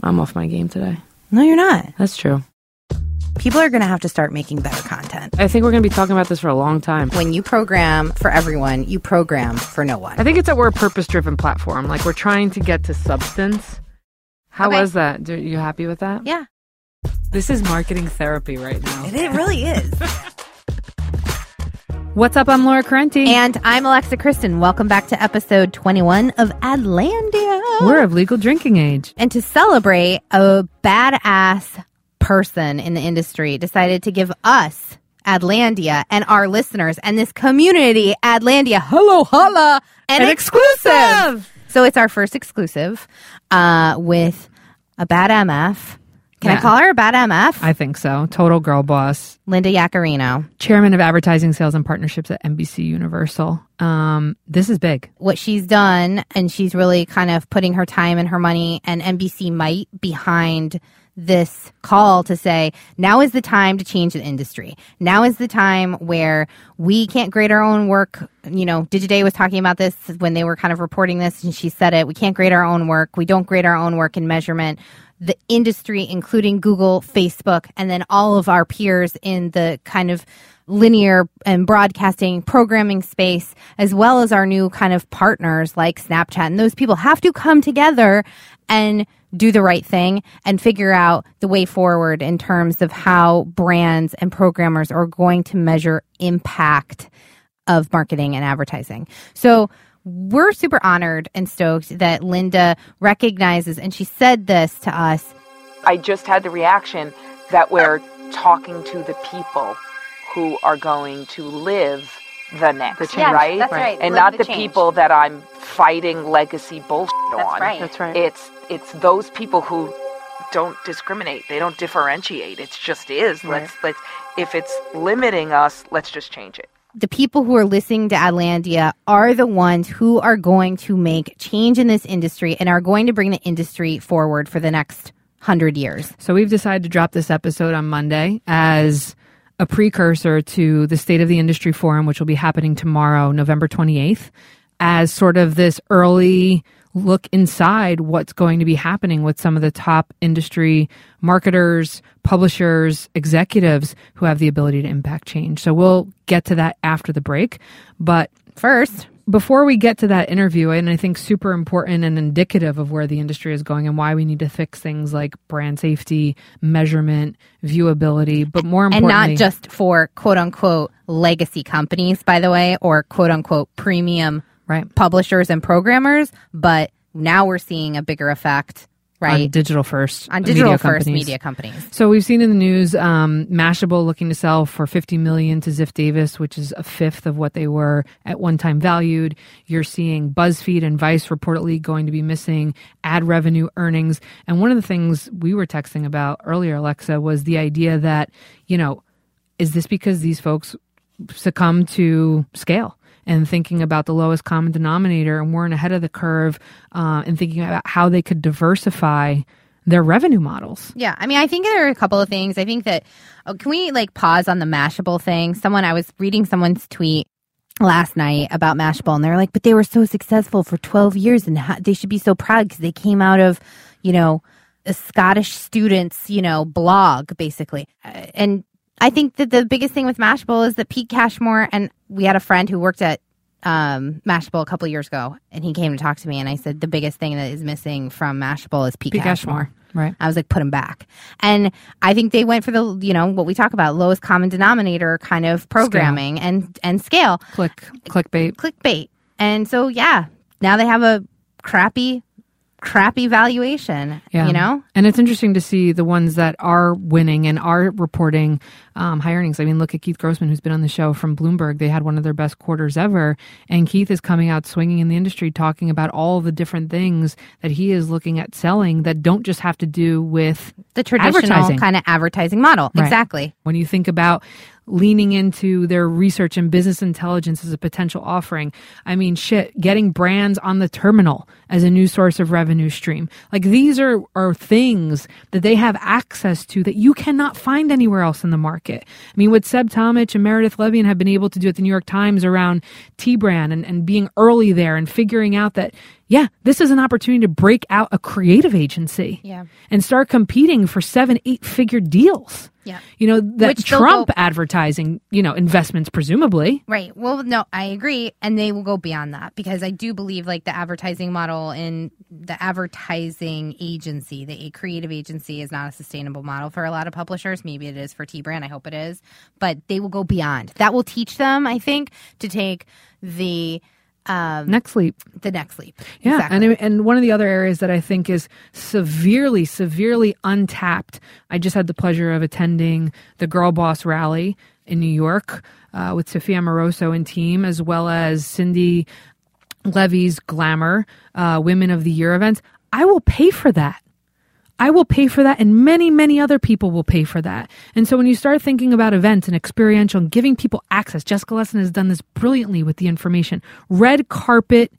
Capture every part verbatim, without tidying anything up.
I'm off my game today. No, you're not. That's true. People are going to have to start making better content. I think we're going to be talking about this for a long time. When you program for everyone, you program for no one. I think it's that we're a purpose-driven platform. Like, we're trying to get to substance. How okay. was that? Are you happy with that? Yeah. This is marketing therapy right now. It, it really is. What's up? I'm Laura Correnti. And I'm Alexa Christon. Welcome back to episode twenty-one of Adlandia. We're of legal drinking age. And to celebrate, a badass person in the industry decided to give us, Adlandia, and our listeners and this community, Adlandia, hello, holla, an, an exclusive. exclusive. So it's our first exclusive uh, with a bad M F. Can yeah. I call her a bad M F? I think so. Total girl boss. Linda Yaccarino. Chairman of Advertising, Sales, and Partnerships at N B C Universal. Um, this is big. What she's done, and she's really kind of putting her time and her money and N B C might behind this call to say, now is the time to change the industry. Now is the time where we can't grade our own work. You know, Digiday was talking about this when they were kind of reporting this, and she said it. We can't grade our own work. We don't grade our own work in measurement. The industry, including Google, Facebook, and then all of our peers in the kind of linear and broadcasting programming space, as well as our new kind of partners like Snapchat. And those people have to come together and do the right thing and figure out the way forward in terms of how brands and programmers are going to measure impact of marketing and advertising. So we're super honored and stoked that Linda recognizes, and she said this to us. I just had the reaction that we're talking to the people who are going to live the next, the change, yes, right? That's right. And live not the, the people that I'm fighting legacy bullshit that's on. Right. That's right. It's it's those people who don't discriminate. They don't differentiate. It just is. Right. Let's let's if it's limiting us, let's just change it. The people who are listening to Adlandia are the ones who are going to make change in this industry and are going to bring the industry forward for the next hundred years. So we've decided to drop this episode on Monday as a precursor to the State of the Industry Forum, which will be happening tomorrow, November twenty-eighth, as sort of this early look inside what's going to be happening with some of the top industry marketers, publishers, executives who have the ability to impact change. So we'll get to that after the break. But first, before we get to that interview, and I think super important and indicative of where the industry is going and why we need to fix things like brand safety, measurement, viewability, but more importantly... And not just for quote-unquote legacy companies, by the way, or quote-unquote premium right. publishers and programmers, but now we're seeing a bigger effect... Right. On digital first. On digital media first companies. media companies. So we've seen in the news um, Mashable looking to sell for fifty million dollars to Ziff Davis, which is a fifth of what they were at one time valued. You're seeing BuzzFeed and Vice reportedly going to be missing ad revenue earnings. And one of the things we were texting about earlier, Alexa, was the idea that, you know, is this because these folks succumb to scale? And thinking about the lowest common denominator and weren't ahead of the curve uh, and thinking about how they could diversify their revenue models. Yeah. I mean, I think there are a couple of things. I think that, oh, can we like pause on the Mashable thing? Someone, I was reading someone's tweet last night about Mashable and they're like, but they were so successful for twelve years and how, they should be so proud because they came out of, you know, a Scottish student's, you know, blog basically. And I think that the biggest thing with Mashable is that Pete Cashmore, and we had a friend who worked at um, Mashable a couple of years ago, and he came to talk to me, and I said, the biggest thing that is missing from Mashable is Pete, Pete Cashmore. Cashmore. Right. I was like, put him back. And I think they went for the, you know, what we talk about, lowest common denominator kind of programming scale. and and scale. Click, clickbait. Clickbait. And so, yeah, now they have a crappy... crappy valuation, yeah. you know? And it's interesting to see the ones that are winning and are reporting um, high earnings. I mean, look at Keith Grossman, who's been on the show from Bloomberg. They had one of their best quarters ever. And Keith is coming out swinging in the industry, talking about all the different things that he is looking at selling that don't just have to do with the traditional kind of advertising model. Right. Exactly. When you think about leaning into their research and business intelligence as a potential offering. I mean, shit, getting brands on the terminal as a new source of revenue stream. Like these are, are things that they have access to that you cannot find anywhere else in the market. I mean, what Seb Tomich and Meredith Levien have been able to do at the New York Times around T-Brand and, and being early there and figuring out that, yeah, this is an opportunity to break out a creative agency yeah. and start competing for seven, eight-figure deals. Yeah. You know, that Which Trump go, advertising, you know, investments, presumably. Right. Well, no, I agree. And they will go beyond that because I do believe like the advertising model in the advertising agency, the creative agency is not a sustainable model for a lot of publishers. Maybe it is for T-Brand. I hope it is. But they will go beyond. That will teach them, I think, to take the... Um, next leap. The next leap. Yeah. Exactly. And, and one of the other areas that I think is severely, severely untapped. I just had the pleasure of attending the Girl Boss Rally in New York uh, with Sophia Moroso and team, as well as Cindy Levy's Glamour uh, Women of the Year events. I will pay for that. I will pay for that, and many, many other people will pay for that. And so when you start thinking about events and experiential and giving people access, Jessica Lessin has done this brilliantly with the information. Red carpet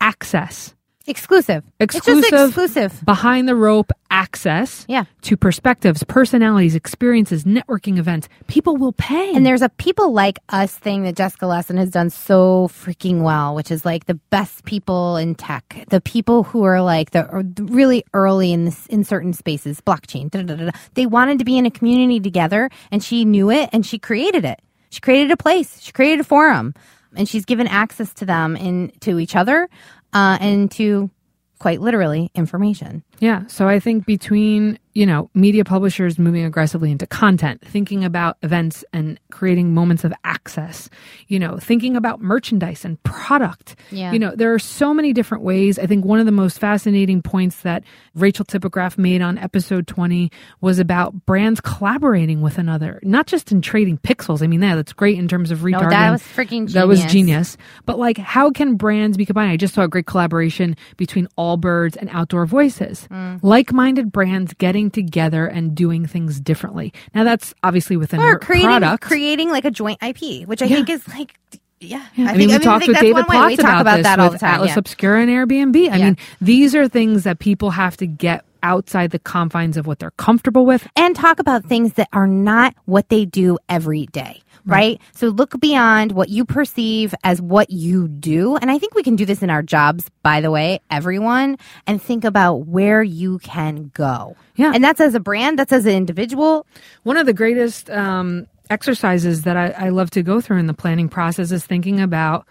access. Exclusive. Exclusive. It's just exclusive. Behind the rope access yeah. to perspectives, personalities, experiences, networking events. People will pay. And there's a people like us thing that Jessica Lessin has done so freaking well, which is like the best people in tech, the people who are like the are really early in this, in certain spaces, blockchain, da, da, da, da. They wanted to be in a community together and she knew it and she created it. She created a place. She created a forum and she's given access to them in to each other. Uh, and to quite literally information. Yeah. So I think between, you know, media publishers moving aggressively into content, thinking about events and creating moments of access, you know, thinking about merchandise and product. Yeah. You know, there are so many different ways. I think one of the most fascinating points that Rachel Tipograph made on episode twenty was about brands collaborating with another, not just in trading pixels. I mean, yeah, that's great in terms of retargeting. No, that was freaking genius. That was genius. But like, how can brands be combined? I just saw a great collaboration between Allbirds and Outdoor Voices. Mm. Like-minded brands getting together and doing things differently. Now that's obviously within our product. Creating like a joint I P, which I yeah. think is like, yeah. yeah. I, I mean, think, we I mean, talked I with David Plotz about, about this that all with the time, Atlas yeah. Obscura and Airbnb. I yeah. mean, these are things that people have to get outside the confines of what they're comfortable with. And talk about things that are not what they do every day, right? right? So look beyond what you perceive as what you do. And I think we can do this in our jobs, by the way, everyone, and think about where you can go. Yeah. And that's as a brand, that's as an individual. One of the greatest um, exercises that I, I love to go through in the planning process is thinking about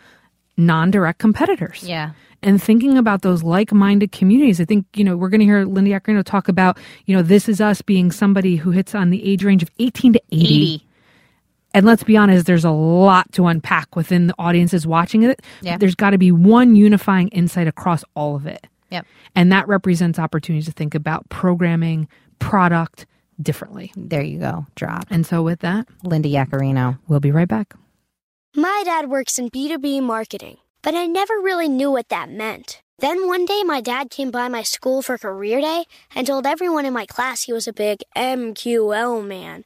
non-direct competitors. Yeah. And thinking about those like-minded communities. I think, you know, we're going to hear Linda Yaccarino talk about, you know, This Is Us being somebody who hits on the age range of eighteen to eighty. eighty. And let's be honest, there's a lot to unpack within the audiences watching it. Yeah. There's got to be one unifying insight across all of it. Yep. And that represents opportunities to think about programming, product differently. There you go. Drop. And so with that, Linda Yaccarino. We'll be right back. My dad works in B two B marketing, but I never really knew what that meant. Then one day my dad came by my school for career day and told everyone in my class he was a big M Q L man.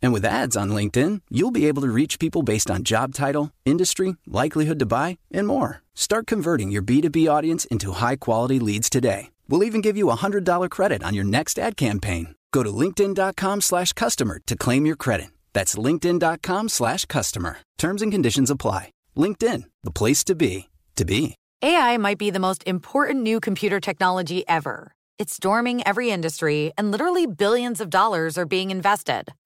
And with ads on LinkedIn, you'll be able to reach people based on job title, industry, likelihood to buy, and more. Start converting your B two B audience into high-quality leads today. We'll even give you a one hundred dollars credit on your next ad campaign. Go to linkedin.com slash customer to claim your credit. That's linkedin.com slash customer. Terms and conditions apply. LinkedIn, the place to be, to be. A I might be the most important new computer technology ever. It's storming every industry, and literally billions of dollars are being invested.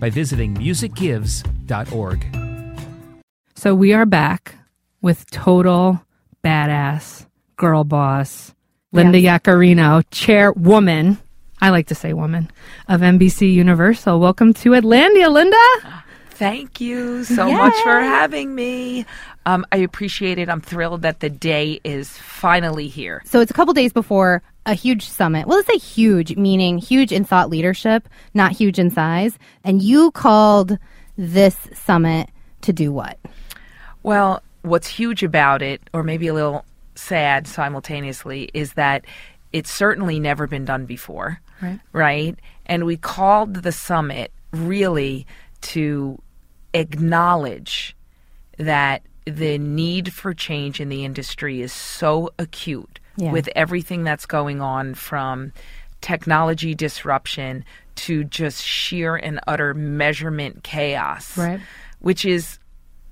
by visiting music gives dot org. So we are back with total badass girl boss, Linda yes. Yaccarino, chairwoman, I like to say woman, of N B C Universal. Welcome to Adlandia, Linda. Thank you so Yay. much for having me. Um, I appreciate it. I'm thrilled that the day is finally here. So it's a couple days before a huge summit. Well, let's say huge, meaning huge in thought leadership, not huge in size. And you called this summit to do what? Well, what's huge about it, or maybe a little sad simultaneously, is that it's certainly never been done before, right? right? And we called the summit really to acknowledge that the need for change in the industry is so acute. Yeah. With everything that's going on, from technology disruption to just sheer and utter measurement chaos, right. which is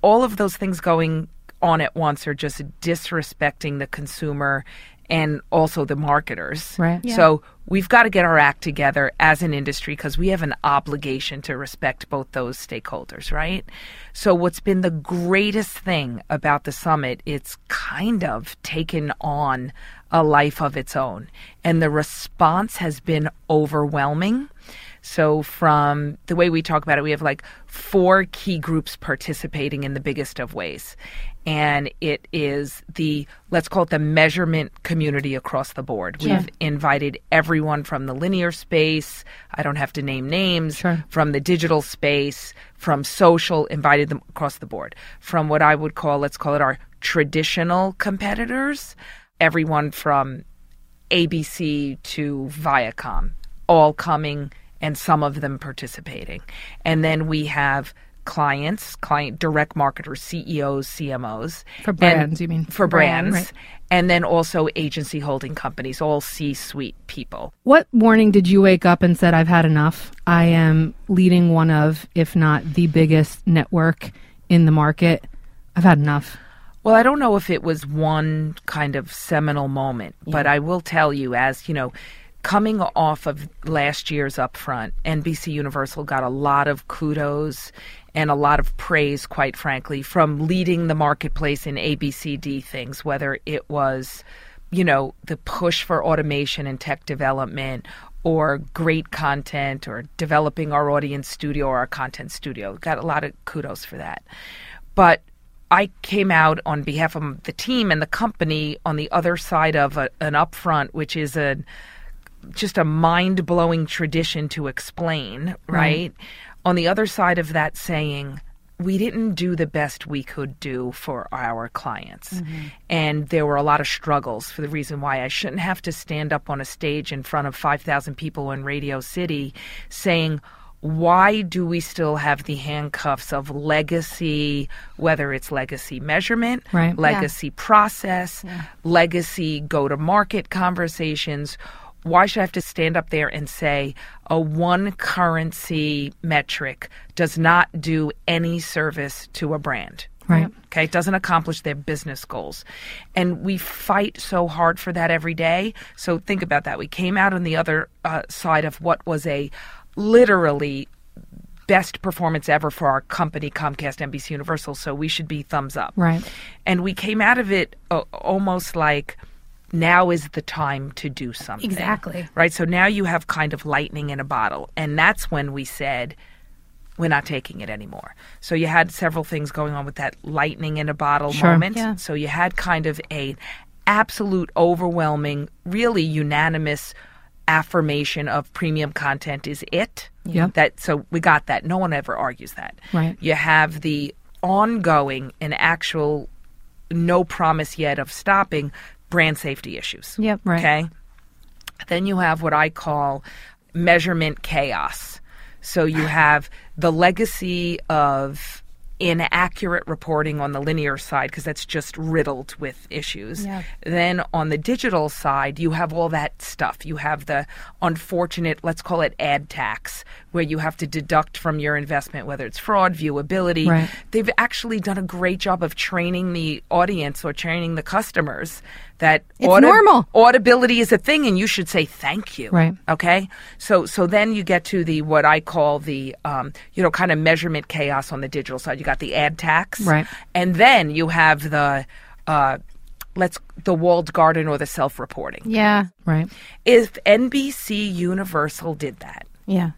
all of those things going on at once are just disrespecting the consumer and also the marketers. Right. Yeah. So we've got to get our act together as an industry because we have an obligation to respect both those stakeholders, right? So what's been the greatest thing about the summit, it's kind of taken on a life of its own. And the response has been overwhelming. So from the way we talk about it, we have like four key groups participating in the biggest of ways. And it is the, let's call it the measurement community across the board. Sure. We've invited everyone from the linear space, I don't have to name names, sure. from the digital space, from social, invited them across the board. From what I would call, let's call it our traditional competitors, everyone from A B C to Viacom, all coming and some of them participating. And then we have clients, client direct marketers, C E Os, C M Os. For brands, and, you mean? For brands. Brand, right. And then also agency holding companies, all C-suite people. What morning did you wake up and said, I've had enough? I am leading one of, if not the biggest network in the market. I've had enough. Well, I don't know if it was one kind of seminal moment, yeah. but I will tell you, as you know, coming off of last year's upfront, N B C Universal got a lot of kudos and a lot of praise, quite frankly, from leading the marketplace in A B C D things, whether it was, you know, the push for automation and tech development or great content or developing our audience studio or our content studio. Got a lot of kudos for that. But I came out on behalf of the team and the company on the other side of a, an upfront, which is a just a mind-blowing tradition to explain, right? Mm. On the other side of that saying, we didn't do the best we could do for our clients. Mm-hmm. And there were a lot of struggles for the reason why I shouldn't have to stand up on a stage in front of five thousand people in Radio City saying, why do we still have the handcuffs of legacy, whether it's legacy measurement, right. legacy yeah. process, yeah. legacy go-to-market conversations? Why should I have to stand up there and say a one currency metric does not do any service to a brand? Right. Okay. It doesn't accomplish their business goals. And we fight so hard for that every day. So think about that. We came out on the other uh, side of what was a literally best performance ever for our company, Comcast N B C Universal. So we should be thumbs up. Right. And we came out of it uh, almost like, now is the time to do something. Exactly. Right? So now you have kind of lightning in a bottle. And that's when we said, we're not taking it anymore. So you had several things going on with that lightning in a bottle sure. moment. Yeah. So you had kind of a absolute, overwhelming, really unanimous affirmation of premium content is it. Yeah. That, so we got that. No one ever argues that. Right. You have the ongoing and actual no promise yet of stopping brand safety issues. Yep. Right. Okay. Then you have what I call measurement chaos. So you have the legacy of inaccurate reporting on the linear side, because that's just riddled with issues. Yeah. Then on the digital side, you have all that stuff. You have the unfortunate, let's call it ad tax, where you have to deduct from your investment, whether it's fraud, viewability. Right. They've actually done a great job of training the audience or training the customers that it's audi- normal. Audibility is a thing, and you should say thank you. Right. Okay. So so then you get to the what I call the um, you know kind of measurement chaos on the digital side. You got the ad tax, right? And then you have the uh, let's the walled garden or the self-reporting. Yeah. Right. If N B C Universal did that, yeah.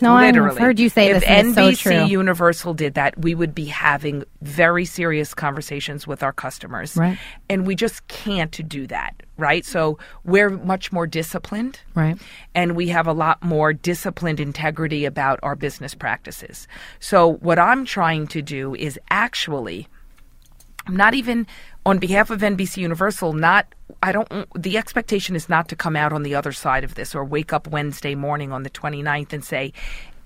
No, I've heard you say this. If N B C so Universal did that, we would be having very serious conversations with our customers. Right. And we just can't do that, right? So we're much more disciplined. Right. And we have a lot more disciplined integrity about our business practices. So what I'm trying to do is actually, I'm not even on behalf of N B C Universal, not I don't. The expectation is not to come out on the other side of this or wake up Wednesday morning on the twenty-ninth and say,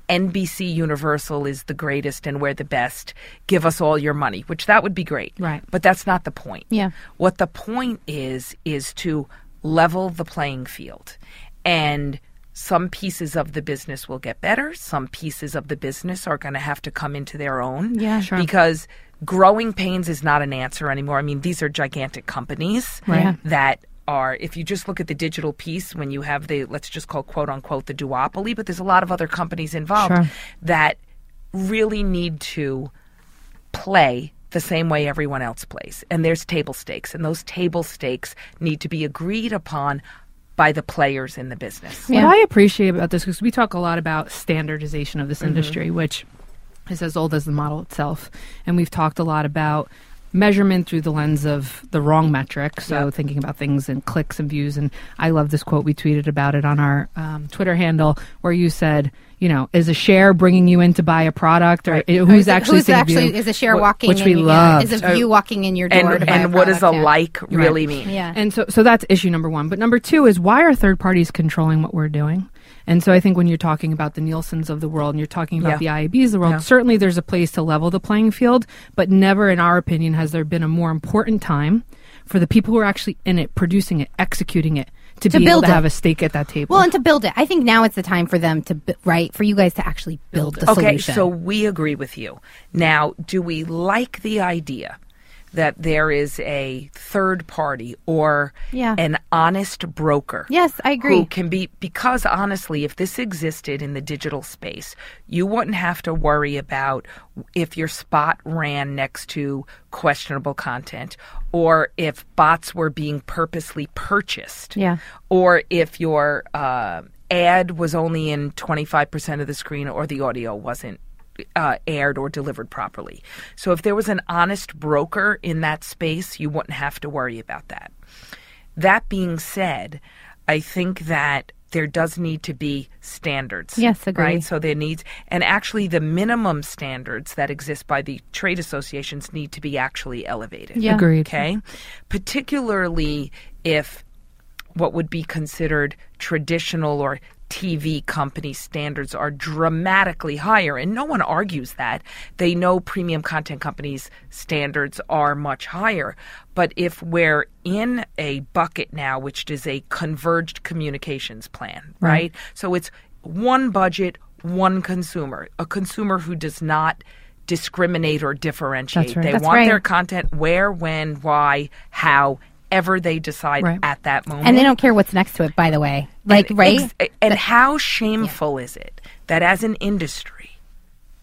N B C Universal is the greatest and we're the best. Give us all your money, which that would be great. Right. But that's not the point. Yeah. What the point is, is to level the playing field. And some pieces of the business will get better. Some pieces of the business are going to have to come into their own. Yeah, sure. Because growing pains is not an answer anymore. I mean, these are gigantic companies right. that are, if you just look at the digital piece, when you have the, let's just call quote unquote, the duopoly, but there's a lot of other companies involved sure. that really need to play the same way everyone else plays. And there's table stakes, and those table stakes need to be agreed upon by the players in the business. Yeah. What I appreciate about this, because we talk a lot about standardization of this mm-hmm. industry, which is as old as the model itself. And we've talked a lot about measurement through the lens of the wrong metric. So yep. thinking about things in clicks and views. And I love this quote. We tweeted about it on our um, Twitter handle where you said, you know, is a share bringing you in to buy a product? Or right. it, who's or actually, it, who's actually view, is a share walking which in? Which we love. Is a view walking in your door and, to buy and a what product, does a yeah. like really right. mean? Yeah. And so, so that's issue number one. But number two is, why are third parties controlling what we're doing? And so I think when you're talking about the Nielsen's of the world and you're talking about yeah. the I A Bs of the world, yeah. certainly there's a place to level the playing field, but never, in our opinion, has there been a more important time for the people who are actually in it, producing it, executing it, to, to be able to it. have a stake at that table. Well, and to build it. I think now it's the time for them to, right, for you guys to actually build the okay, solution. Okay, so we agree with you. Now, do we like the idea that there is a third party or yeah. an honest broker? Yes, I agree. Who can be, because honestly, if this existed in the digital space, you wouldn't have to worry about if your spot ran next to questionable content, or if bots were being purposely purchased, yeah. or if your uh, ad was only in twenty-five percent of the screen or the audio wasn't Uh, aired or delivered properly. So if there was an honest broker in that space, you wouldn't have to worry about that. That being said, I think that there does need to be standards. Yes, agree. Right? So there needs, and actually the minimum standards that exist by the trade associations need to be actually elevated. Yeah. Agreed. Okay? Particularly if what would be considered traditional or T V company standards are dramatically higher, and no one argues that. They know premium content companies' standards are much higher. But if we're in a bucket now, which is a converged communications plan, right? right? So it's one budget, one consumer, a consumer who does not discriminate or differentiate. That's right. They That's want right. their content where, when, why, how, ever they decide right. at that moment. And they don't care what's next to it, by the way. Like, and, right? Ex- and but, how shameful yeah. is it that as an industry,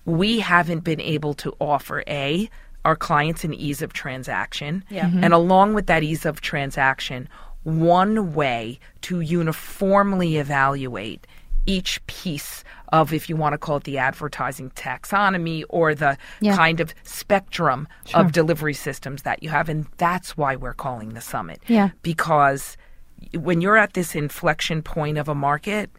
we haven't been able to offer, A, our clients an ease of transaction, yeah. mm-hmm. and along with that ease of transaction, one way to uniformly evaluate each piece of, if you want to call it the advertising taxonomy or the yeah. kind of spectrum sure. of delivery systems that you have. And that's why we're calling the summit. Yeah. Because when you're at this inflection point of a market,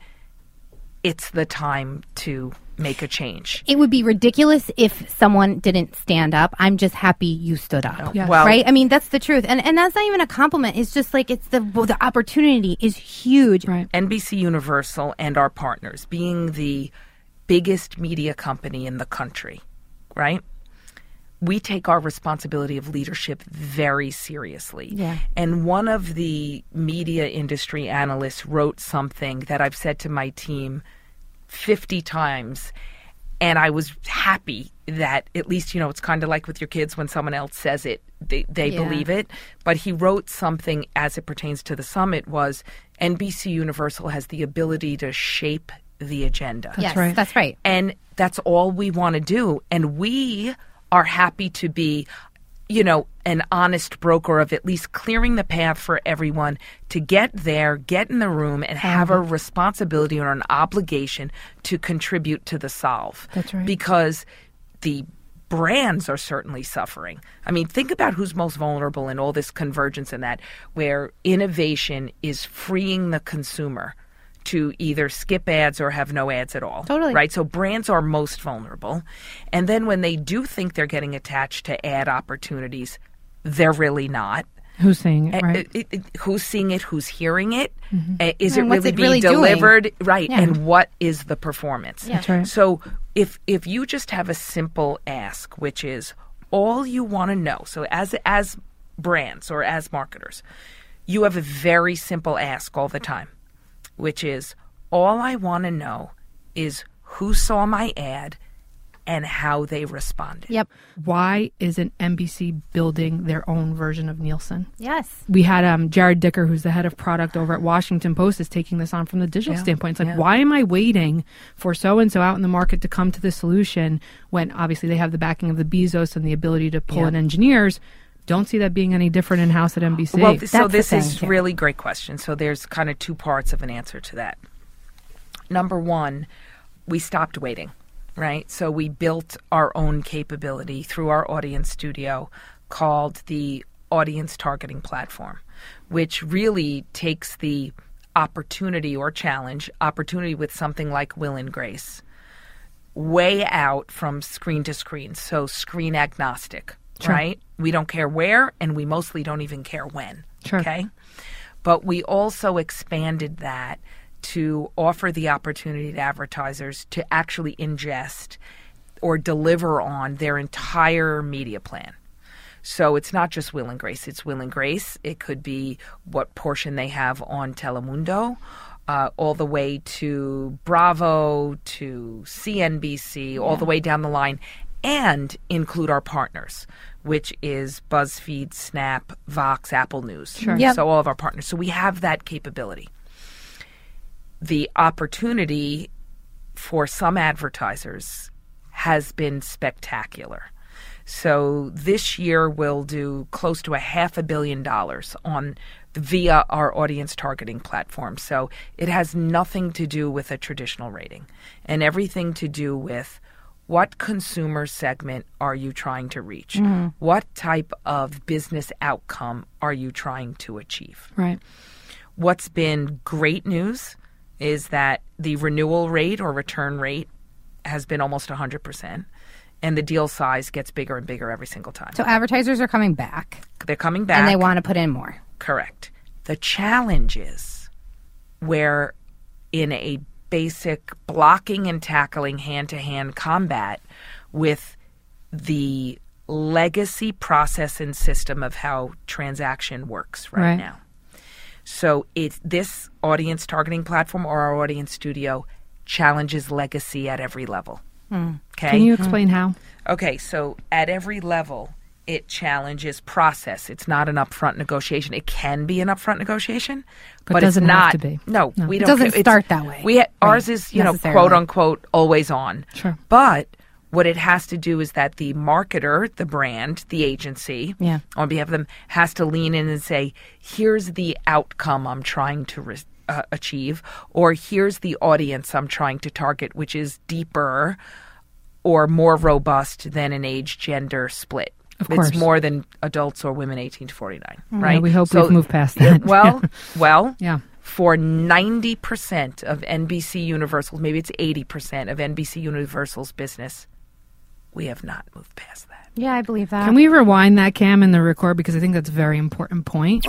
it's the time to make a change. It would be ridiculous if someone didn't stand up. I'm just happy you stood up. Oh, yes. Well, right? I mean, that's the truth. And and that's not even a compliment. It's just like it's the the opportunity is huge. Right. N B C Universal and our partners, being the biggest media company in the country, right? We take our responsibility of leadership very seriously. Yeah. And one of the media industry analysts wrote something that I've said to my team fifty times, and I was happy that at least, you know, it's kind of like with your kids, when someone else says it, they, they yeah. believe it. But he wrote something as it pertains to the summit was N B C Universal has the ability to shape the agenda. That's yes, right. That's right. And that's all we want to do. And we are happy to be, you know, an honest broker of at least clearing the path for everyone to get there, get in the room, and have mm-hmm. a responsibility or an obligation to contribute to the solve. That's right. Because the brands are certainly suffering. I mean, think about who's most vulnerable in all this convergence and that, where innovation is freeing the consumer to either skip ads or have no ads at all. Totally. Right? So brands are most vulnerable. And then when they do think they're getting attached to ad opportunities, they're really not. Who's seeing it, right? It, it, it, who's seeing it? Who's hearing it? Mm-hmm. Uh, is and it really it being really delivered? Doing? Right. Yeah. And what is the performance? Yeah. That's right. So if if you just have a simple ask, which is all you want to know, so as as brands or as marketers, you have a very simple ask all the time, which is all I want to know is who saw my ad and how they responded. Yep. Why isn't N B C building their own version of Nielsen? Yes. We had um, Jared Dicker, who's the head of product over at Washington Post, is taking this on from the digital yeah. standpoint. It's like, yeah. why am I waiting for so-and-so out in the market to come to the solution when obviously they have the backing of the Bezos and the ability to pull yeah. in engineers? Don't see that being any different in house at N B C. Well, th- so this is a really great question. So there's kind of two parts of an answer to that. Number one, we stopped waiting, right? So we built our own capability through our audience studio called the Audience Targeting Platform, which really takes the opportunity or challenge, opportunity with something like Will and Grace, way out from screen to screen. So screen agnostic. Sure. Right? We don't care where, and we mostly don't even care when. Sure. Okay? But we also expanded that to offer the opportunity to advertisers to actually ingest or deliver on their entire media plan. So it's not just Will and Grace. It's Will and Grace. It could be what portion they have on Telemundo, uh, all the way to Bravo, to C N B C, yeah. all the way down the line. And include our partners, which is BuzzFeed, Snap, Vox, Apple News. Sure. Yep. So all of our partners. So we have that capability. The opportunity for some advertisers has been spectacular. So this year we'll do close to a half a billion dollars on via our audience targeting platform. So it has nothing to do with a traditional rating and everything to do with what consumer segment are you trying to reach? Mm-hmm. What type of business outcome are you trying to achieve? Right. What's been great news is that the renewal rate or return rate has been almost one hundred percent, and the deal size gets bigger and bigger every single time. So advertisers are coming back. They're coming back. And they want to put in more. Correct. The challenge is where in a basic blocking and tackling hand-to-hand combat with the legacy process and system of how transaction works right, right. now. So it's this audience targeting platform or our audience studio challenges legacy at every level. Mm. Okay. Can you explain mm. how? Okay, so at every level, it challenges process. It's not an upfront negotiation. It can be an upfront negotiation, but, but it doesn't it's not. Have to be. No, no, we don't. It doesn't care. start it's, that way. We ha- right. ours is, you know, quote unquote, always on. Sure. But what it has to do is that the marketer, the brand, the agency, yeah. on behalf of them, has to lean in and say, "Here's the outcome I'm trying to re- uh, achieve, or here's the audience I'm trying to target, which is deeper or more robust than an age gender split. Of course. It's more than adults or women eighteen to forty-nine, mm, right? We hope so, we've moved past that. Well, well, yeah. For ninety percent of N B C Universal's, maybe it's eighty percent of N B C Universal's business, we have not moved past that. Yeah, I believe that. Can we rewind that, Cam, in the record? Because I think that's a very important point.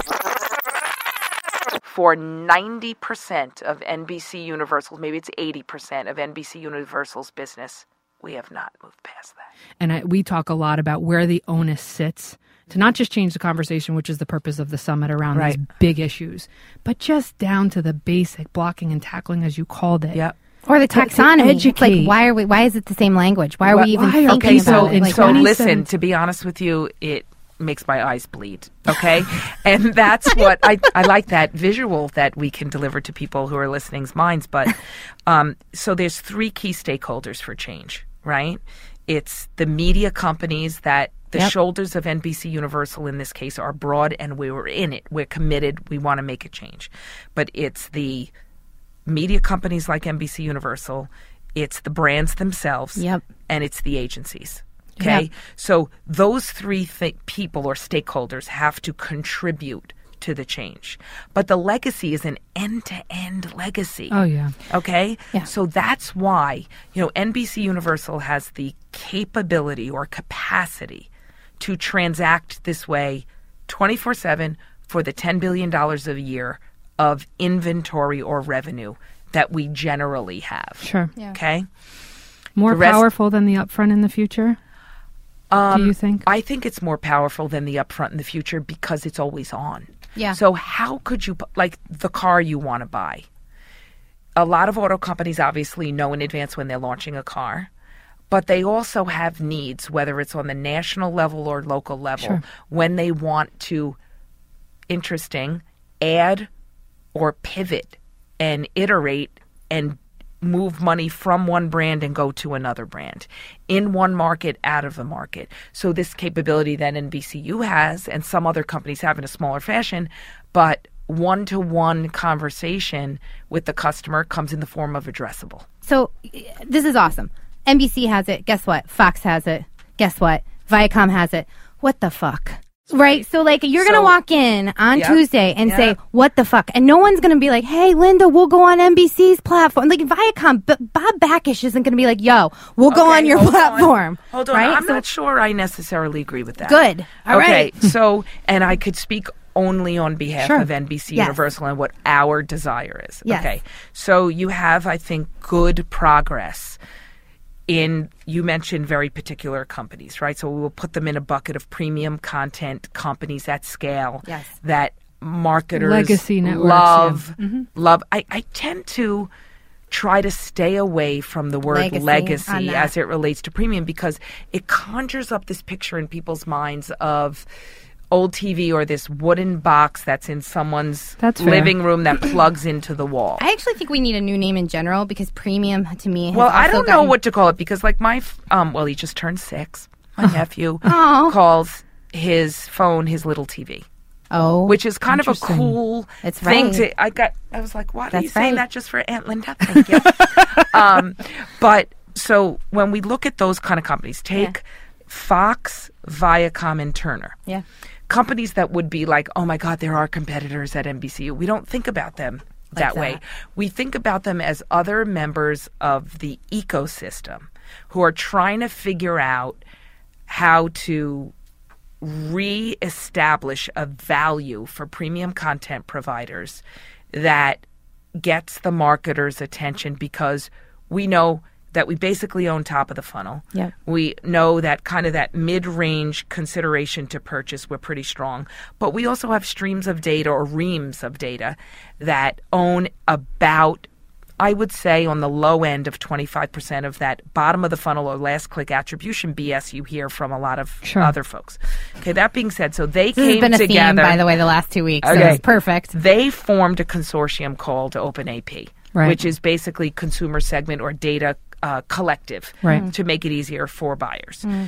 For ninety percent of N B C Universal's, maybe it's eighty percent of N B C Universal's business, we have not moved past that. And I, we talk a lot about where the onus sits to not just change the conversation, which is the purpose of the summit around right. these big issues, but just down to the basic blocking and tackling, as you called it. Yep. Or the taxonomy. It's like, why are we? Why is it the same language? Why are well, we even thinking okay, so, about it? Like, so listen, to be honest with you, it makes my eyes bleed, okay? And that's what, I, I like that visual that we can deliver to people who are listening's minds. But um, so there's three key stakeholders for change, right? It's the media companies that the yep. shoulders of N B C Universal in this case are broad, and we were in it. We're committed. We want to make a change. But it's the media companies like N B C Universal, it's the brands themselves, yep. and it's the agencies. Okay, yep. So those three th- people or stakeholders have to contribute to the change. But the legacy is an end-to-end legacy. Oh, yeah. Okay? Yeah. So that's why, you know, N B C Universal has the capability or capacity to transact this way twenty-four seven for the ten billion dollars a year of inventory or revenue that we generally have. Sure. Yeah. Okay? More the powerful rest- than the upfront in the future? Um, Do you think? I think it's more powerful than the upfront in the future because it's always on. Yeah. So how could you, like the car you want to buy? A lot of auto companies obviously know in advance when they're launching a car, but they also have needs, whether it's on the national level or local level, sure. when they want to, interesting, add or pivot and iterate and move money from one brand and go to another brand, in one market, out of the market. So this capability that N B C U has and some other companies have in a smaller fashion, but one-to-one conversation with the customer comes in the form of addressable. So this is awesome. N B C has it. Guess what? Fox has it. Guess what? Viacom has it. What the fuck? Right. So, like, you're so, going to walk in on yeah, Tuesday and yeah. say, what the fuck? And no one's going to be like, hey, Linda, we'll go on N B C's platform. Like, Viacom, but Bob Backish isn't going to be like, yo, we'll okay, go on your hold platform. On. Hold on. Right? I'm so, not sure I necessarily agree with that. Good. All okay, right. So, and I could speak only on behalf sure. of N B C yes. Universal and what our desire is. Yes. Okay. So, you have, I think, good progress. In, you mentioned very particular companies, right? So we will put them in a bucket of premium content companies at scale yes. that marketers legacy networks, love. Yeah. Mm-hmm. Love. I, I tend to try to stay away from the word legacy, legacy as it relates to premium because it conjures up this picture in people's minds of old T V or this wooden box that's in someone's that's living room that plugs into the wall. I actually think we need a new name in general because premium to me has well, I don't gotten... know what to call it because like my, um, well, he just turned six. My oh. nephew oh. calls his phone his little T V. Oh, which is kind of a cool it's thing right. to, I got, I was like, what that's are you right. saying that just for Aunt Linda? Thank you. um, but so when we look at those kind of companies, take yeah. Fox, Viacom, and Turner. Yeah. Companies that would be like, oh, my God, there are competitors at N B C U. We don't think about them like that, that way. We think about them as other members of the ecosystem who are trying to figure out how to reestablish a value for premium content providers that gets the marketer's attention because we know that we basically own top of the funnel. Yep. We know that kind of that mid-range consideration to purchase, we're pretty strong. But we also have streams of data or reams of data that own about, I would say, on the low end of twenty-five percent of that bottom of the funnel or last click attribution B S you hear from a lot of sure. other folks. Okay, that being said, so they this came together. This has been a together. Theme, by the way, the last two weeks. Okay. So it's perfect. They formed a consortium called OpenAP, right. which is basically consumer segment or data Uh, collective right. to make it easier for buyers. Mm.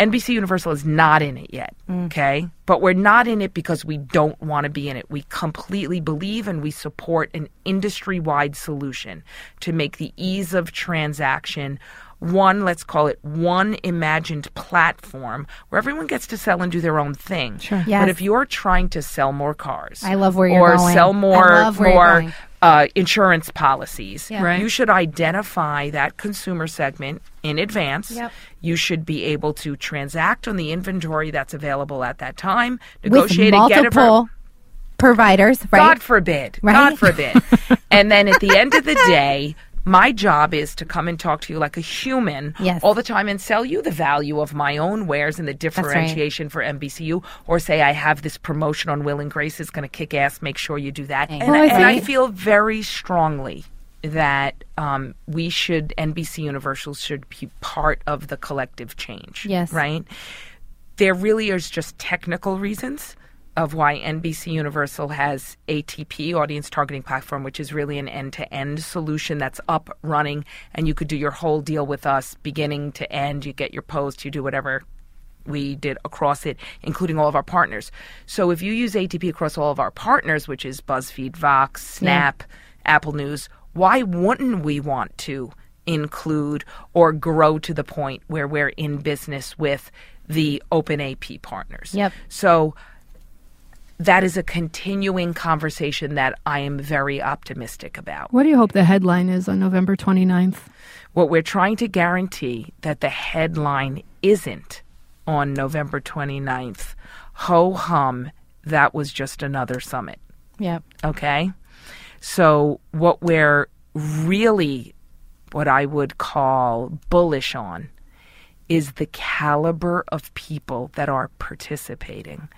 N B C Universal is not in it yet, mm. okay? But we're not in it because we don't want to be in it. We completely believe and we support an industry-wide solution to make the ease of transaction one, let's call it one imagined platform where everyone gets to sell and do their own thing. Sure. Yes. But if you're trying to sell more cars, I love where you're or going. sell more, more uh, insurance policies, yeah. right. you should identify that consumer segment in advance. Yep. You should be able to transact on the inventory that's available at that time, negotiate and get it for providers, right? God forbid. Right? God forbid. And then at the end of the day, my job is to come and talk to you like a human yes. all the time and sell you the value of my own wares and the differentiation right. for N B C U, or say I have this promotion on Will and Grace is going to kick ass, make sure you do that. And, oh, I and I feel very strongly that um, we should, N B C Universal should be part of the collective change. Yes. Right? There really is just technical reasons of why N B C Universal has A T P, Audience Targeting Platform, which is really an end-to-end solution that's up, running, and you could do your whole deal with us beginning to end. You get your post, you do whatever we did across it, including all of our partners. So if you use A T P across all of our partners, which is BuzzFeed, Vox, Snap, yeah. Apple News, why wouldn't we want to include or grow to the point where we're in business with the OpenAP partners? Yep. So that is a continuing conversation that I am very optimistic about. What do you hope the headline is on November twenty-ninth? Well, we're trying to guarantee that the headline isn't on November twenty-ninth. Ho hum, that was just another summit. Yeah. Okay? So what we're really, what I would call bullish on, is the caliber of people that are participating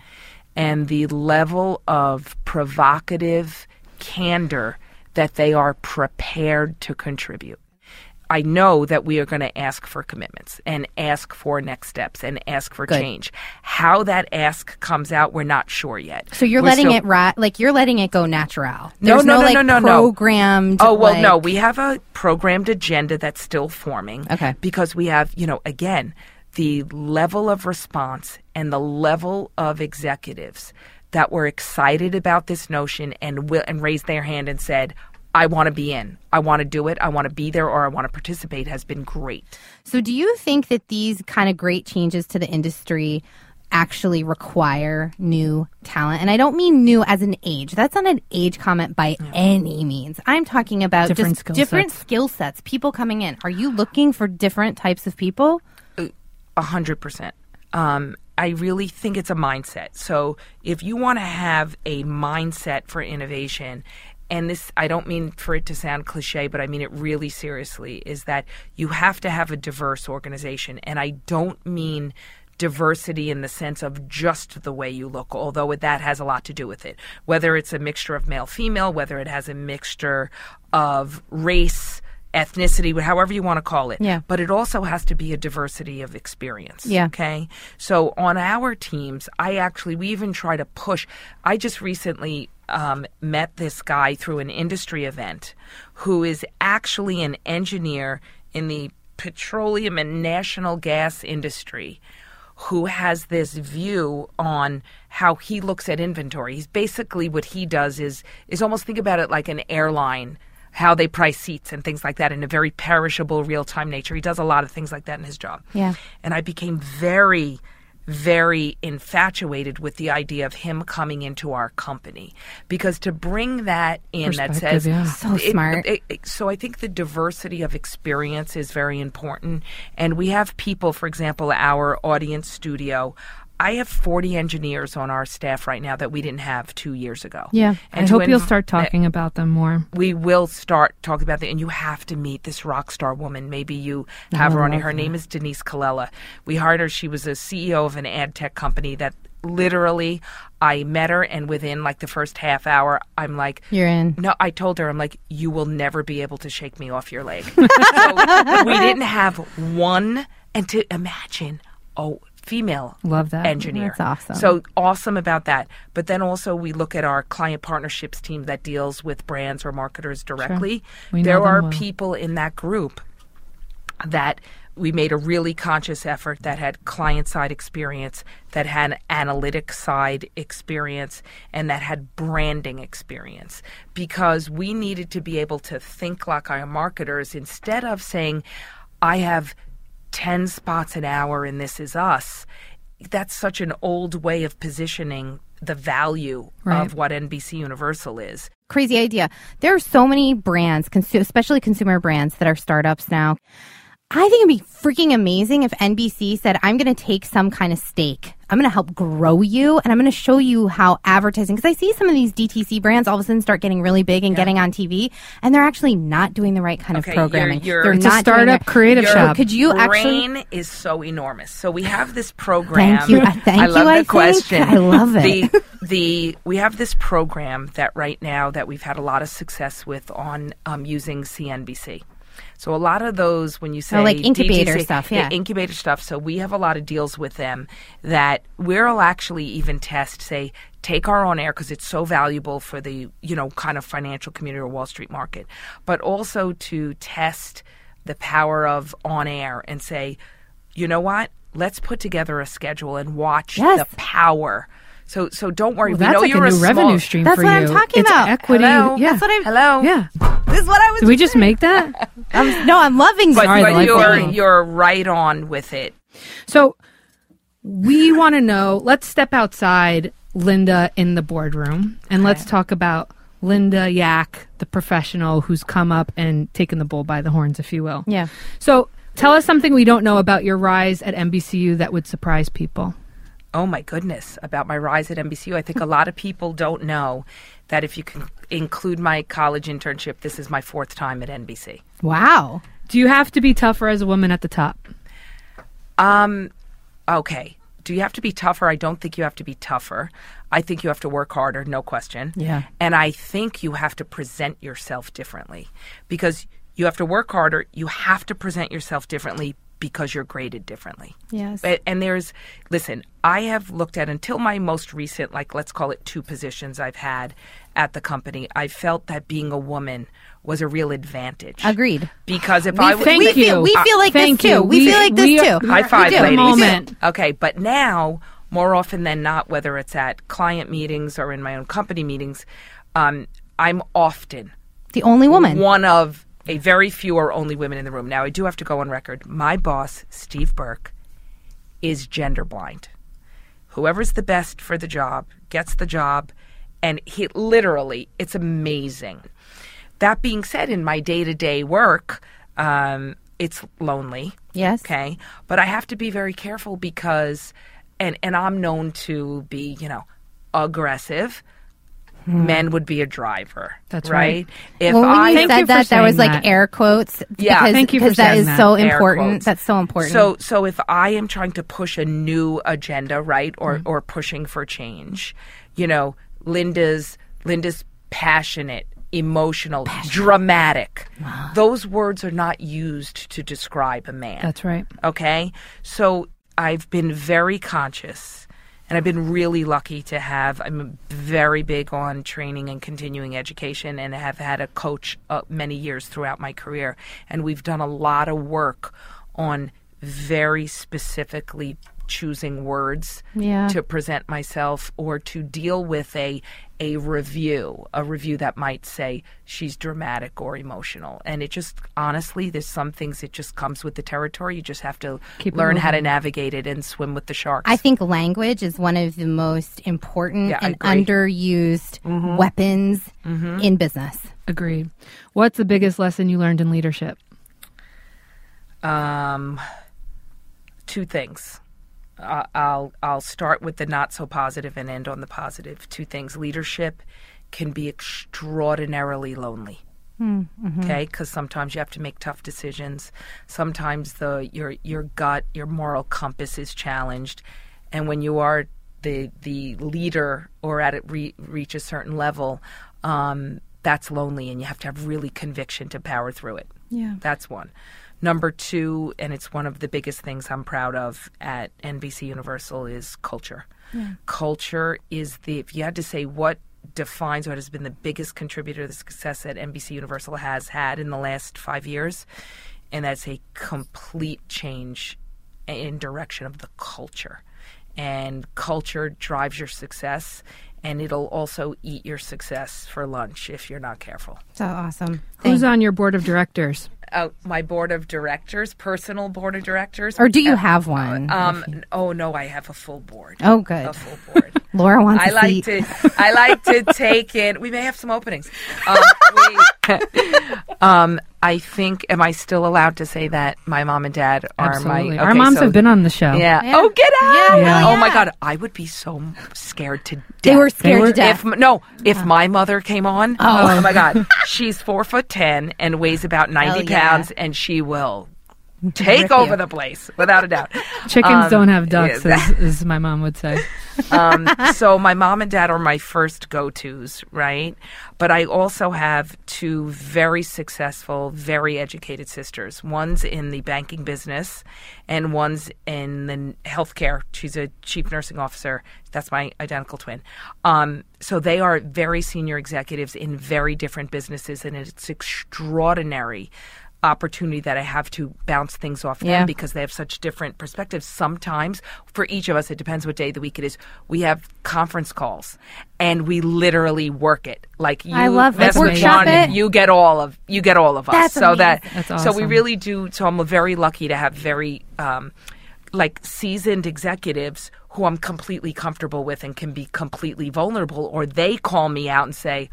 and the level of provocative candor that they are prepared to contribute. I know that we are going to ask for commitments and ask for next steps and ask for Good. change. How that ask comes out, we're not sure yet. So you're we're letting still, it ri- like you're letting it go natural. No, There's no, no, no, like, no, no, programmed. Oh well, like, no, we have a programmed agenda that's still forming. Okay, because we have, you know, again, the level of response and the level of executives that were excited about this notion and will, and raised their hand and said, I want to be in, I want to do it, I want to be there, or I want to participate has been great. So do you think that these kind of great changes to the industry actually require new talent? And I don't mean new as an age. That's not an age comment by yeah. any means. I'm talking about different just skill different sets. skill sets, people coming in. Are you looking for different types of people? A hundred percent. Um, I really think it's a mindset. So if you want to have a mindset for innovation, and this, I don't mean for it to sound cliche, but I mean it really seriously, is that you have to have a diverse organization. And I don't mean diversity in the sense of just the way you look, although that has a lot to do with it. Whether it's a mixture of male-female, whether it has a mixture of race, ethnicity, however you want to call it. Yeah. But it also has to be a diversity of experience. Yeah. Okay? So on our teams, I actually, we even try to push. I just recently um, met this guy through an industry event who is actually an engineer in the petroleum and national gas industry who has this view on how he looks at inventory. He's basically, what he does is is almost think about it like an airline, how they price seats and things like that in a very perishable, real-time nature. He does a lot of things like that in his job. Yeah. And I became very, very infatuated with the idea of him coming into our company. Because to bring that in, that says... Yeah. So it, smart. It, it, so I think the diversity of experience is very important. And we have people, for example, our audience studio... I have forty engineers on our staff right now that we didn't have two years ago. Yeah, and I hope inv- you'll start talking uh, about them more. We will start talking about them, and you have to meet this rock star woman. Maybe you have her on. Her name is Denise Colella. We hired her. She was a C E O of an ad tech company that literally I met her, and within like the first half hour, I'm like... You're in. No, I told her, I'm like, you will never be able to shake me off your leg. So we didn't have one, and to imagine, oh... female Love that. engineer. That's awesome. So awesome about that. But then also we look at our client partnerships team that deals with brands or marketers directly. Sure. There are well. people in that group that We made a really conscious effort that had client-side experience, that had analytic-side experience, and that had branding experience, because we needed to be able to think like our marketers instead of saying, I have ten spots an hour in This Is Us. That's such an old way of positioning the value right. of what N B C Universal is. Crazy idea. There are so many brands, consu- especially consumer brands, that are startups now. I think it'd be freaking amazing if N B C said, I'm going to take some kind of stake. I'm going to help grow you, and I'm going to show you how advertising, because I see some of these D T C brands all of a sudden start getting really big and yeah. getting on T V, and they're actually not doing the right kind okay, of programming. You're, you're, they're it's not a startup their, creative your shop. Could you brain actually, is so enormous. So we have this program. Thank you. Uh, thank I love you, the I question. Think. I love it. The, the, we have this program that right now that we've had a lot of success with on um, using C N B C. So a lot of those, when you say oh, like incubator D T C, stuff, yeah, incubator stuff. So we have a lot of deals with them that we'll actually even test, say, take our on air because it's so valuable for the, you know, kind of financial community or Wall Street market, but also to test the power of on air and say, you know what, let's put together a schedule and watch yes. the power. So so don't worry. Well, we that's know like you're a new small, revenue stream that's for you. That's what I'm talking it's about. Equity. Hello. Yeah. That's what I'm. Hello. Yeah. This is what I was. Did we just saying. Make that? I'm, no, I'm loving. But, sorry, but you're you're right on with it. So we want to know. Let's step outside, Linda, in the boardroom, and okay. let's talk about Linda Yack, the professional who's come up and taken the bull by the horns, if you will. Yeah. So tell us something we don't know about your rise at N B C U that would surprise people. Oh, my goodness, about my rise at N B C U. I think a lot of people don't know that if you can include my college internship, this is my fourth time at N B C. Wow. Do you have to be tougher as a woman at the top? Um. Okay. Do you have to be tougher? I don't think you have to be tougher. I think you have to work harder, no question. Yeah. And I think you have to present yourself differently because you have to work harder. You have to present yourself differently because you're graded differently. Yes. And there's, listen, I have looked at until my most recent, like let's call it two positions I've had at the company, I felt that being a woman was a real advantage. Agreed. Because if we, I... Thank we, you. Feel, we feel like uh, this too. We, we feel like we, this too. We, high five, ladies. Moment. Okay, but now, more often than not, whether it's at client meetings or in my own company meetings, um, I'm often... the only woman. One of... a very few or only women in the room. Now, I do have to go on record. My boss, Steve Burke, is gender blind. Whoever's the best for the job gets the job, and he literally, it's amazing. That being said, in my day-to-day work, um, it's lonely. Yes. Okay. But I have to be very careful because, and, and I'm known to be, you know, aggressive. Hmm. Men would be a driver. That's right. right. If well, when I you said that, there was like that. Air quotes. Yeah, because, thank you for that is that. So air important. Quotes. That's so important. So, so if I am trying to push a new agenda, right, or mm-hmm. or pushing for change, you know, Linda's Linda's passionate, emotional, passionate. Dramatic. Wow. Those words are not used to describe a man. That's right. Okay, so I've been very conscious. And I've been really lucky to have, I'm very big on training and continuing education and have had a coach uh, many years throughout my career. And we've done a lot of work on very specifically choosing words yeah. to present myself or to deal with a a review, a review that might say she's dramatic or emotional. And it just, honestly, there's some things that just comes with the territory. You just have to Keep learn how to navigate it and swim with the sharks. I think language is one of the most important yeah, and underused mm-hmm. weapons mm-hmm. in business. Agreed. What's the biggest lesson you learned in leadership? Um, two things. Uh, I'll I'll start with the not so positive and end on the positive. Two things. Leadership can be extraordinarily lonely. Mm-hmm. Okay, because sometimes you have to make tough decisions. Sometimes the your your gut, your moral compass is challenged, and when you are the the leader or at it re- reach a certain level, um, that's lonely, and you have to have really conviction to power through it. Yeah, that's one. Number two, and it's one of the biggest things I'm proud of at N B C Universal, is culture. Yeah. Culture is the, if you had to say what defines what has been the biggest contributor to the success that N B C Universal has had in the last five years, And that's a complete change in direction of the culture. And culture drives your success, and it'll also eat your success for lunch if you're not careful. So awesome. Who's Thank- on your board of directors? Uh, my board of directors, personal board of directors. Or do you uh, have one? Um, you... Oh, no, I have a full board. Oh, good. A full board. Laura wants I a like seat. To, I like to take it. We may have some openings. Um, we, um, I think, am I still allowed to say that my mom and dad are Absolutely. my... Okay, Our moms so, have been on the show. Yeah. yeah. Oh, get out! Yeah, yeah. Oh, my God. I would be so scared to death. They were scared they were, to death. If, no, if oh. my mother came on, oh, oh my God. She's four foot ten and weighs about ninety oh, yeah. pounds, and she will... Take over you. the place, without a doubt. Chickens um, don't have ducks, yeah, that, as, as my mom would say. Um, so my mom and dad are my first go-tos, right? But I also have two very successful, very educated sisters. One's in the banking business, and one's in the healthcare. She's a chief nursing officer. That's my identical twin. Um, so they are very senior executives in very different businesses, and it's extraordinary opportunity that I have to bounce things off yeah. them, because they have such different perspectives. Sometimes for each of us, it depends what day of the week it is, we have conference calls and we literally work it. Like you I love mess with John and you get all of you get all of us. That's so amazing. that That's awesome. So we really do so I'm very lucky to have very um, like seasoned executives who I'm completely comfortable with and can be completely vulnerable, or they call me out and say,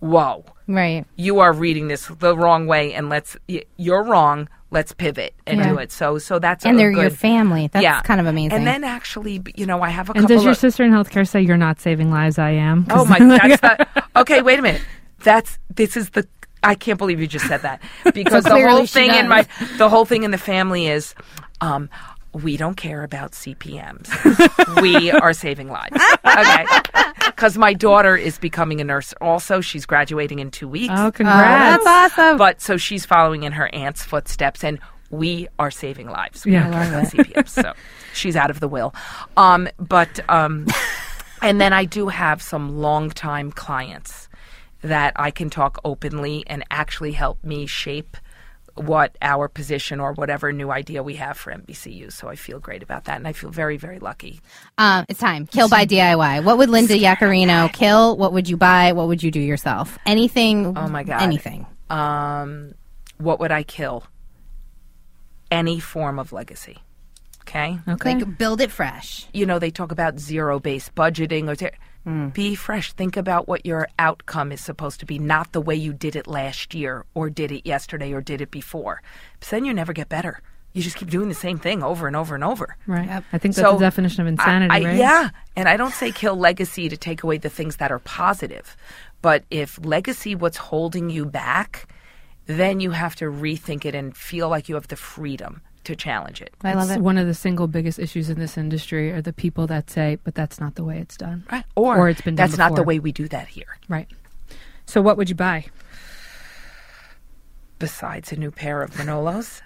whoa, right, you are reading this the wrong way, and let's you're wrong, let's pivot and yeah. do it. So so that's and a, they're a good, your family. That's yeah. kind of amazing. And then actually, you know, I have a and couple does your of, sister in healthcare say you're not saving lives? I am. Oh my that's the, okay wait a minute that's this is the I can't believe you just said that, because so the whole thing in my the whole thing in the family is um we don't care about C P Ms. We are saving lives. Okay. Because my daughter is becoming a nurse also. She's graduating in two weeks. Oh, congrats. Oh, that's awesome. But so she's following in her aunt's footsteps, and we are saving lives. We yeah. don't care about C P Ms. So she's out of the will. Um, but, um, and then I do have some longtime clients that I can talk openly and actually help me shape what our position or whatever new idea we have for N B C U. So I feel great about that, and I feel very, very lucky. Um, it's time. Kill by D I Y. What would Linda Yaccarino kill? What would you buy? What would you do yourself? Anything. Oh, my God. Anything. Um, what would I kill? Any form of legacy. Okay? Okay. Like build it fresh. You know, they talk about zero-based budgeting or... Ter- Mm. Be fresh. Think about what your outcome is supposed to be, not the way you did it last year or did it yesterday or did it before. Because then you never get better. You just keep doing the same thing over and over and over. Right. Yep. I think that's so, the definition of insanity, I, I, right? Yeah. And I don't say kill legacy to take away the things that are positive. But if legacy, what's holding you back, then you have to rethink it and feel like you have the freedom to challenge it. I love it's it. One of the single biggest issues in this industry are the people that say, but that's not the way it's done. Right. Or, or it's been done that's before. Not the way we do that here. Right. So what would you buy? Besides a new pair of Manolos,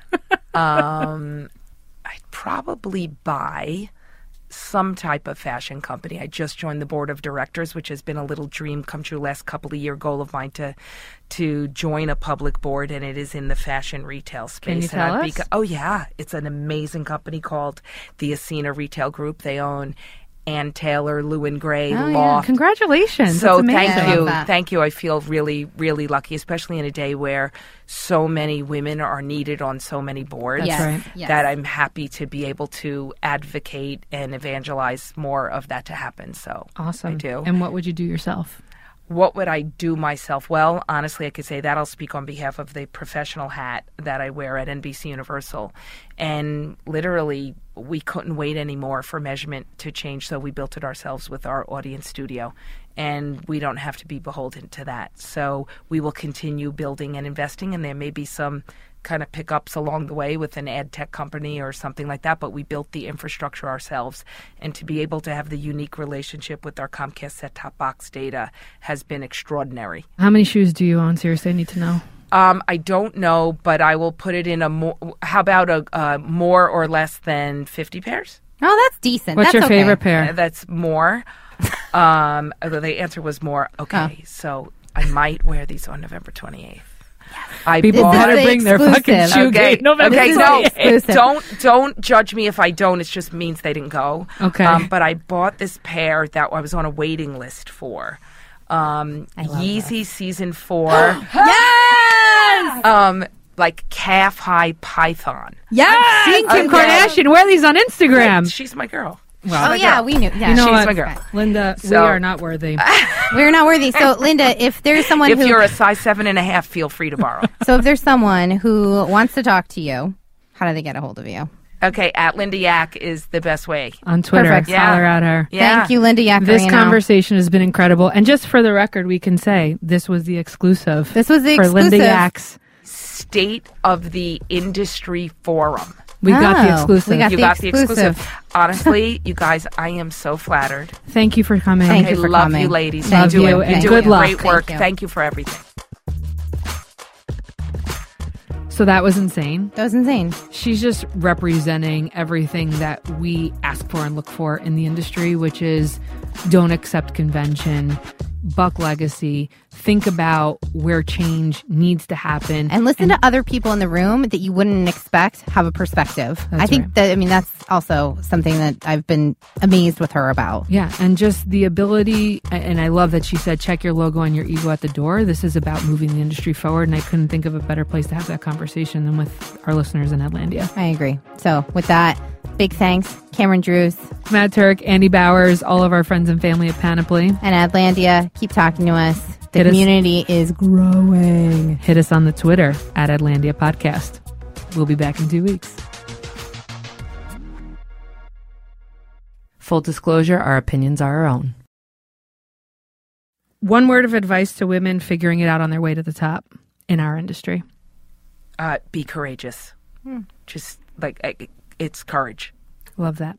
um, I'd probably buy some type of fashion company. I just joined the board of directors, which has been a little dream come true, last couple of year goal of mine to to join a public board, and it is in the fashion retail space. Can you tell and us? Beca- oh yeah, it's an amazing company called the Ascena Retail Group. They own Ann Taylor, Lou and Gray, oh, Loft. Yeah. Congratulations. So thank you. Thank you. I feel really, really lucky, especially in a day where so many women are needed on so many boards. That's right. Yes. That I'm happy to be able to advocate and evangelize more of that to happen. So awesome. I do. And what would you do yourself? What would I do myself? Well, honestly, I could say that I'll speak on behalf of the professional hat that I wear at N B C Universal. And literally, we couldn't wait anymore for measurement to change, so we built it ourselves with our audience studio. And we don't have to be beholden to that. So we will continue building and investing, and there may be some kind of pickups along the way with an ad tech company or something like that, but we built the infrastructure ourselves. And to be able to have the unique relationship with our Comcast set-top box data has been extraordinary. How many shoes do you own? Seriously, I need to know. Um, I don't know, but I will put it in a more, how about a uh, more or less than fifty pairs? Oh, that's decent. What's that's your okay. favorite pair? Uh, that's more. um, the answer was more. Okay, oh. So I might wear these on November twenty-eighth. I people better bring exclusive. Their fucking shoe okay. game. Okay, no, don't don't judge me if I don't. It just means they didn't go. Okay, um, but I bought this pair that I was on a waiting list for. Um, Yeezy that. Season Four. Yes. Um, like calf high python. Yes. I've seen Kim okay. Kardashian wear these on Instagram. Wait, she's my girl. Well, oh, yeah, girl. We knew. Yeah. You know she's what? My girl. Linda, so, we are not worthy. We're not worthy. So, Linda, if there's someone if who... If you're a size seven and a half, feel free to borrow. So, if there's someone who wants to talk to you, how do they get a hold of you? Okay, at Linda Yack is the best way. On Twitter. Perfect. Yeah. Follow her at her. Yeah. Thank you, Linda Yaccarino. This conversation has been incredible. And just for the record, we can say this was the exclusive. This was the exclusive. For Linda Yack's State of the Industry Forum. We oh, got the exclusive. We got you the got exclusive. the exclusive. Honestly, you guys, I am so flattered. Thank you for coming. Thank okay, you for love coming. Love you, ladies. Love you. Doing, you. You're doing good great luck. Work. Thank you. Thank you for everything. So that was insane. That was insane. She's just representing everything that we ask for and look for in the industry, which is don't accept convention, buck legacy, think about where change needs to happen. And listen and to other people in the room that you wouldn't expect have a perspective. That's I think right. that, I mean, that's also something that I've been amazed with her about. Yeah. And just the ability, and I love that she said, check your logo and your ego at the door. This is about moving the industry forward. And I couldn't think of a better place to have that conversation than with our listeners in Adlandia. I agree. So with that, big thanks, Cameron Drews, Matt Turk, Andy Bowers, all of our friends and family at Panoply. And Adlandia, keep talking to us. The Hit community us. Is growing. Hit us on the Twitter, at Adlandia Podcast. We'll be back in two weeks. Full disclosure, our opinions are our own. One word of advice to women figuring it out on their way to the top in our industry. Uh, be courageous. Hmm. Just like... I, It's courage. Love that.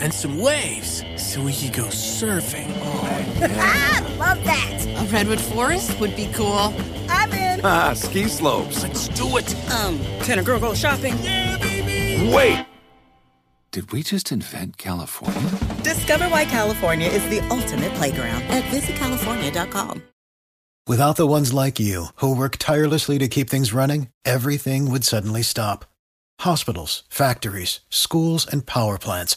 And some waves. So we could go surfing. Oh, yeah. Ah, love that. A redwood forest would be cool. I'm in. Ah, ski slopes. Let's do it. Um, can a girl go shopping? Yeah, baby. Wait. Did we just invent California? Discover why California is the ultimate playground at visit california dot com. Without the ones like you, who work tirelessly to keep things running, everything would suddenly stop. Hospitals, factories, schools, and power plants,